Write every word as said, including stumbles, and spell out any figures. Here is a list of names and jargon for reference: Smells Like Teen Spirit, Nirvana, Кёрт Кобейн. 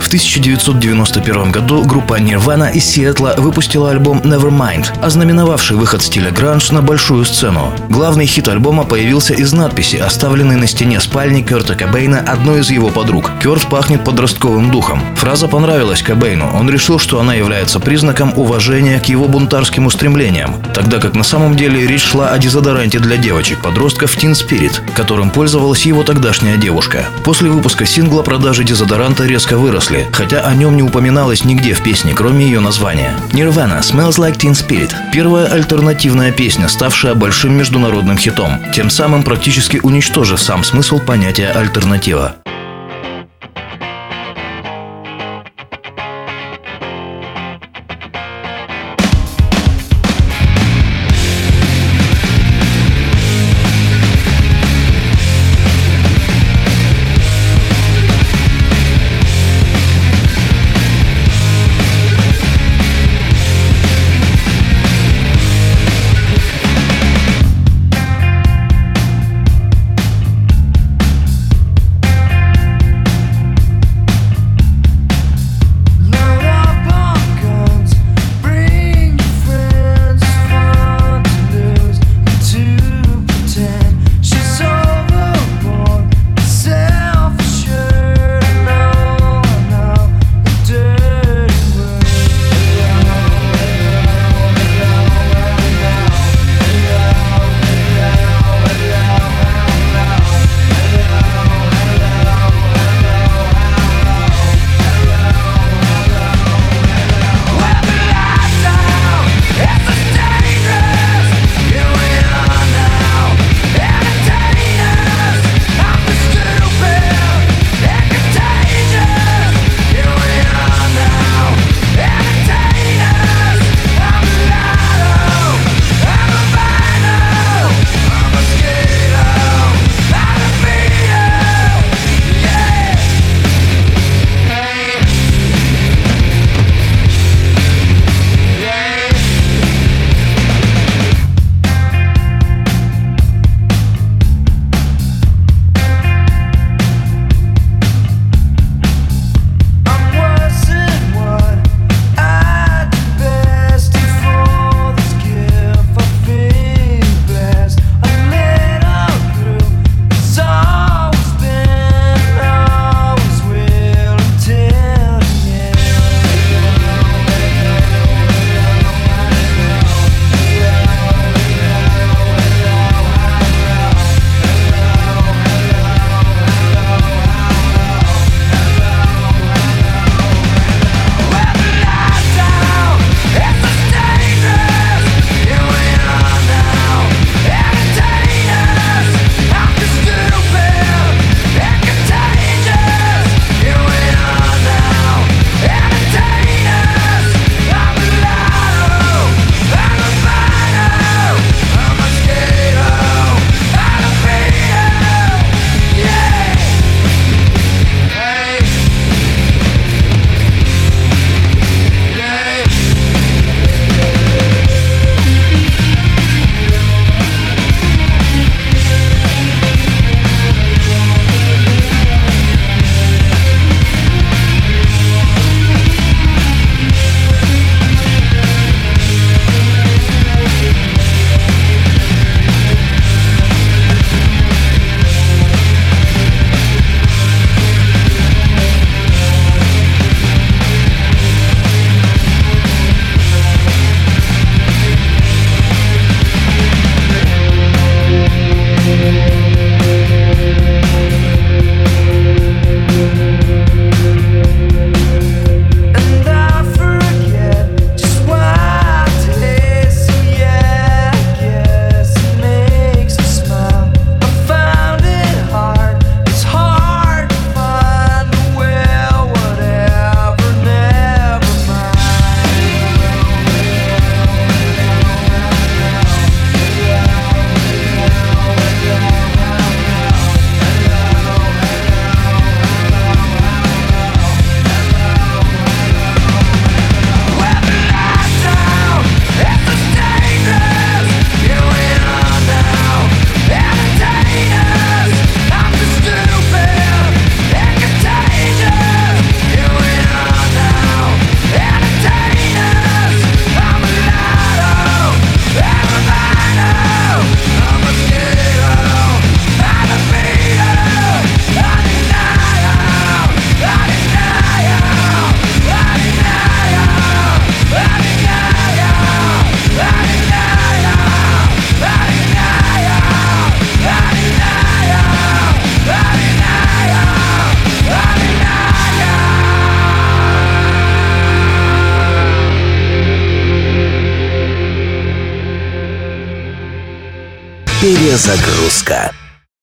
В тысяча девятьсот девяносто первом году группа Nirvana из Сиэтла выпустила альбом Nevermind, ознаменовавший выход стиля гранж на большую сцену. Главный хит альбома появился из надписи, оставленной на стене спальни Кёрта Кобейна одной из его подруг. «Кёрт пахнет подростковым духом». Фраза понравилась Кобейну. Он решил, что она является признаком уважения к его бунтарским устремлениям, тогда как на самом деле речь шла о дезодоранте для девочек-подростков Teen Spirit, которым пользовалась его тогдашняя девушка. После выпуска сингла продажи дезодоранта резко выросли, хотя о нем не упоминалось нигде в песне, кроме ее названия. Nirvana Smells Like Teen Spirit – первая альтернативная песня, ставшая большим международным хитом, тем самым практически уничтожив сам смысл понятия «альтернатива». Перезагрузка.